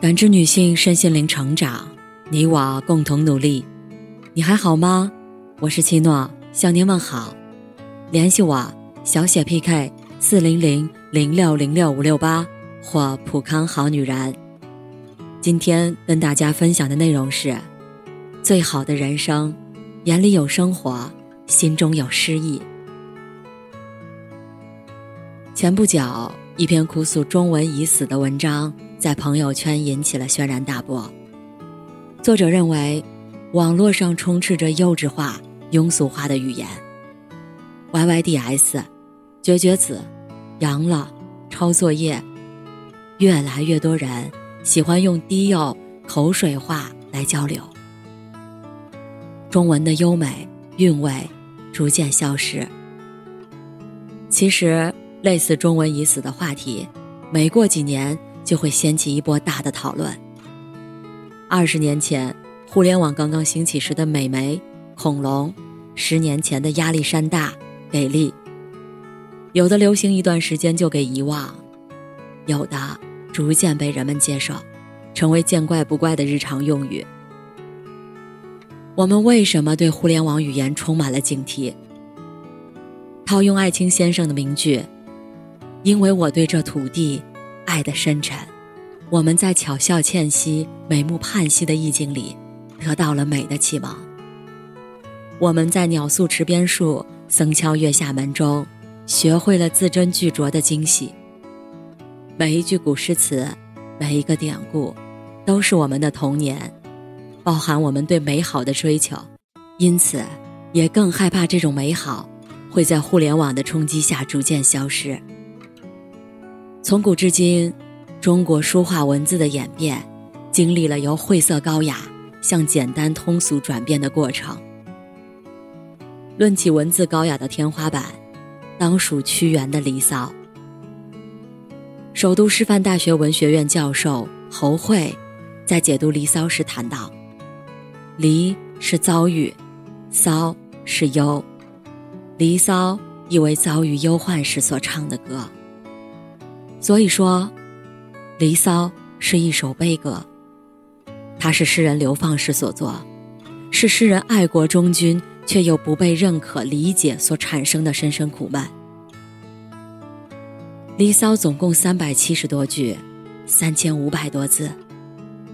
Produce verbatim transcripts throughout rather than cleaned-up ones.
感知女性身心灵成长，你我共同努力。你还好吗？我是七诺，向您问好。联系我小写 P K 四零零零六零六五六八 或普康好女人。今天跟大家分享的内容是：最好的人生，眼里有生活，心中有诗意。前不久，一篇哭诉中文已死的文章在朋友圈引起了轩然大波。作者认为，网络上充斥着幼稚化、庸俗化的语言 ，Y Y D S、绝绝子、阳了、抄作业，越来越多人喜欢用低幼、口水话来交流。中文的优美韵味逐渐消失。其实类似中文已死的话题，每过几年就会掀起一波大的讨论。二十年前互联网刚刚兴起时的美眉、恐龙，十年前的压力山大、给力，有的流行一段时间就给遗忘，有的逐渐被人们接受，成为见怪不怪的日常用语。我们为什么对互联网语言充满了警惕？套用艾青先生的名句，因为我对这土地爱得深沉，我们在巧笑倩兮、美目盼兮的意境里得到了美的启蒙。我们在鸟宿池边树、僧敲月下门中学会了字斟句酌的惊喜。每一句古诗词，每一个典故，都是我们的童年，包含我们对美好的追求，因此也更害怕这种美好会在互联网的冲击下逐渐消失。从古至今，中国书画文字的演变经历了由晦涩高雅向简单通俗转变的过程。论起文字高雅的天花板，当属屈原的《离骚》。首都师范大学文学院教授侯慧在解读《离骚》时谈到，离是遭遇，骚是忧，离骚亦为遭遇忧患时所唱的歌。所以说，离骚是一首悲歌，它是诗人流放时所作，是诗人爱国忠君却又不被认可理解所产生的深深苦闷。离骚总共三百七十多句，三千五百多字，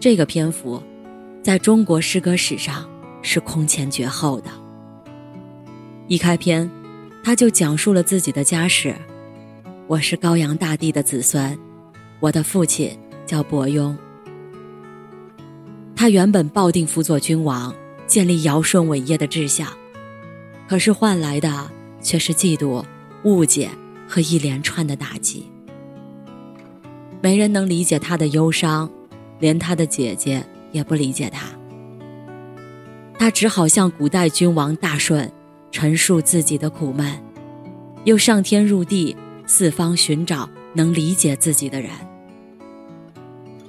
这个篇幅在中国诗歌史上是空前绝后的。一开篇他就讲述了自己的家史，我是高阳大帝的子孙，我的父亲叫伯庸，他原本抱定辅佐君王，建立尧舜伟业的志向，可是换来的却是嫉妒、误解和一连串的打击。没人能理解他的忧伤，连他的姐姐也不理解他，他只好向古代君王大舜陈述自己的苦闷，又上天入地四方寻找能理解自己的人。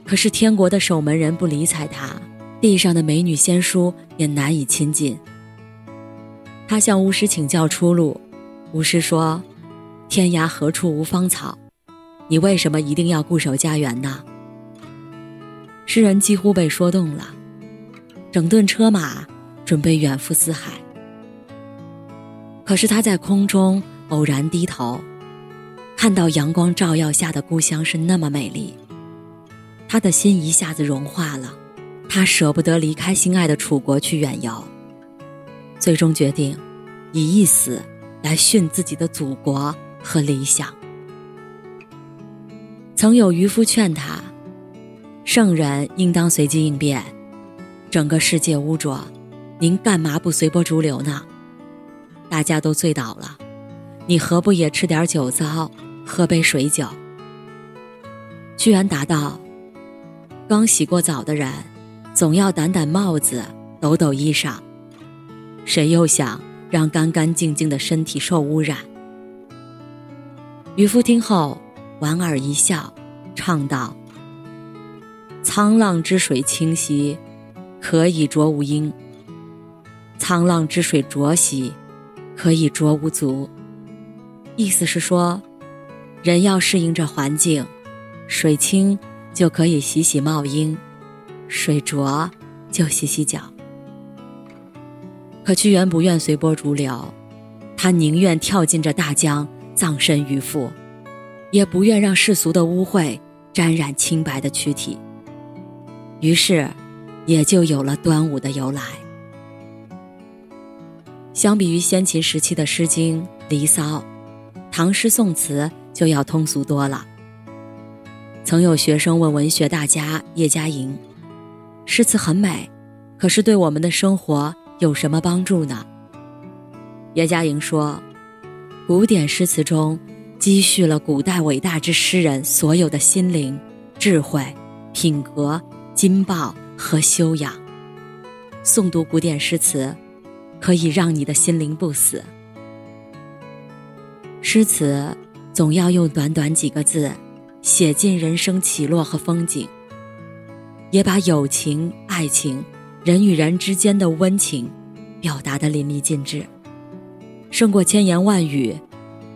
可是天国的守门人不理睬他，地上的美女仙姝也难以亲近。他向巫师请教出路，巫师说，天涯何处无芳草，你为什么一定要固守家园呢？诗人几乎被说动了，整顿车马，准备远赴四海。可是他在空中偶然低头，看到阳光照耀下的故乡是那么美丽，他的心一下子融化了，他舍不得离开心爱的楚国去远游，最终决定以一死来殉自己的祖国和理想。曾有渔夫劝他，圣人应当随机应变，整个世界污浊，您干嘛不随波逐流呢？大家都醉倒了，你何不也吃点酒糟，喝杯水酒？屈原答道，刚洗过澡的人总要掸掸帽子，抖抖衣裳，谁又想让干干净净的身体受污染？渔夫听后莞尔一笑，唱道，沧浪之水清兮，可以濯吾缨，沧浪之水浊兮，可以濯吾足。意思是说，人要适应这环境，水清就可以洗洗帽缨，水浊就洗洗脚。可屈原不愿随波逐流，他宁愿跳进这大江，葬身鱼腹，也不愿让世俗的污秽沾染清白的躯体。于是也就有了端午的由来。相比于先秦时期的诗经、离骚，唐诗宋词就要通俗多了。曾有学生问文学大家叶嘉莹，诗词很美，可是对我们的生活有什么帮助呢？叶嘉莹说，古典诗词中积蓄了古代伟大之诗人所有的心灵、智慧、品格、金报和修养。诵读古典诗词可以让你的心灵不死。诗词总要用短短几个字写尽人生起落和风景，也把友情、爱情、人与人之间的温情表达得淋漓尽致，胜过千言万语，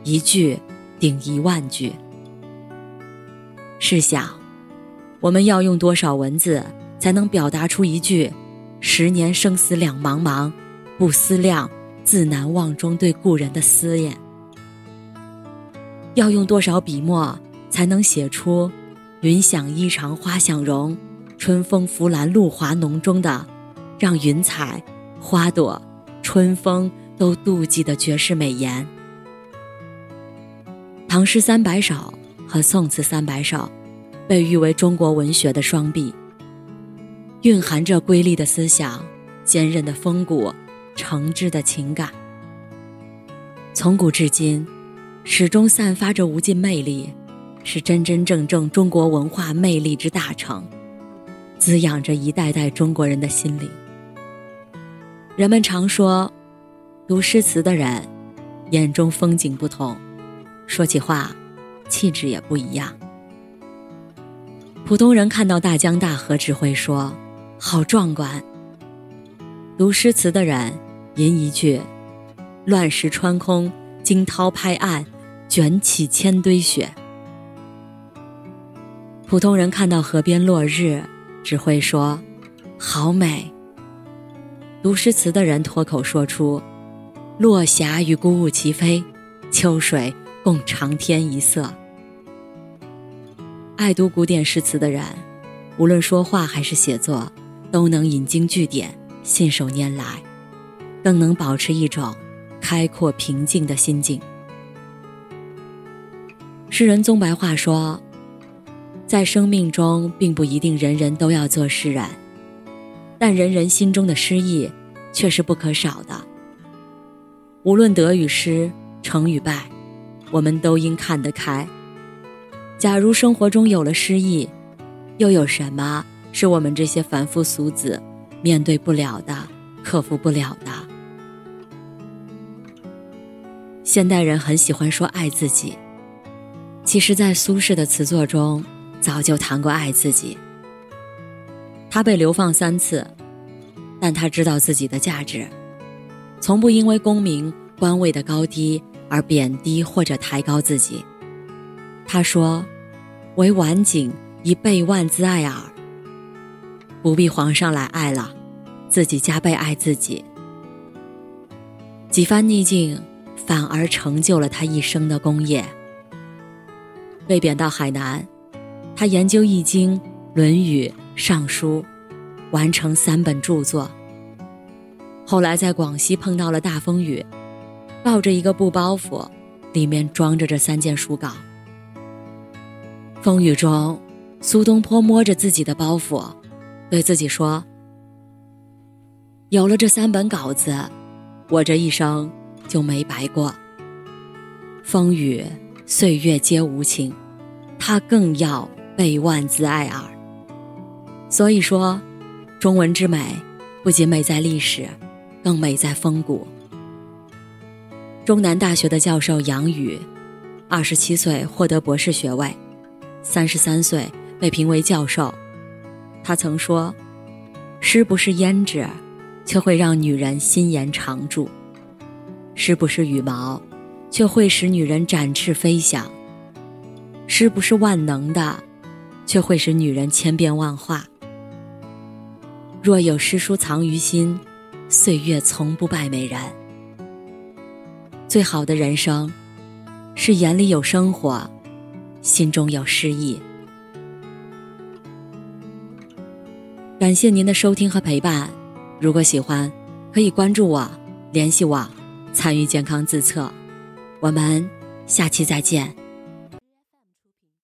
一句顶一万句。试想，我们要用多少文字才能表达出一句十年生死两茫茫，不思量，自难忘中对故人的思念？要用多少笔墨才能写出云想衣裳花想容，春风拂槛露华浓中的让云彩、花朵、春风都妒忌的绝世美言？唐诗三百首和宋词三百首被誉为中国文学的双璧，蕴含着瑰丽的思想、坚韧的风骨、诚挚的情感。从古至今，始终散发着无尽魅力，是真真正正中国文化魅力之大成，滋养着一代代中国人的心灵。人们常说，读诗词的人眼中风景不同，说起话气质也不一样。普通人看到大江大河只会说好壮观，读诗词的人吟一句乱石穿空，惊涛拍岸，卷起千堆雪。普通人看到河边落日只会说好美，读诗词的人脱口说出落霞与孤鹜齐飞，秋水共长天一色。爱读古典诗词的人，无论说话还是写作，都能引经据典，信手拈来，更能保持一种开阔平静的心境。诗人宗白话说，在生命中并不一定人人都要做诗人，但人人心中的诗意却是不可少的。无论得与失，成与败，我们都应看得开。假如生活中有了诗意，又有什么是我们这些凡夫俗子面对不了的、克服不了的？现代人很喜欢说爱自己，其实在苏轼的词作中早就谈过爱自己。他被流放三次，但他知道自己的价值，从不因为功名官位的高低而贬低或者抬高自己。他说，为晚景一倍万自爱耳，不必皇上来爱了，自己加倍爱自己。几番逆境反而成就了他一生的功业。被贬到海南，他研究《易经》《论语》《尚书》，完成三本著作。后来在广西碰到了大风雨，抱着一个布包袱，里面装着这三件书稿。风雨中，苏东坡摸着自己的包袱，对自己说，有了这三本稿子，我这一生就没白过。风雨岁月皆无情，他更要倍万自爱耳。所以说，中文之美不仅美在历史，更美在风骨。中南大学的教授杨宇，二十七岁获得博士学位，三十三岁被评为教授。他曾说，诗不是胭脂，却会让女人心颜常驻；诗不是羽毛，却会使女人展翅飞翔；诗不是万能的，却会使女人千变万化。若有诗书藏于心，岁月从不败美人。最好的人生，是眼里有生活，心中有诗意。感谢您的收听和陪伴，如果喜欢，可以关注我，联系我，参与健康自测。我们下期再见。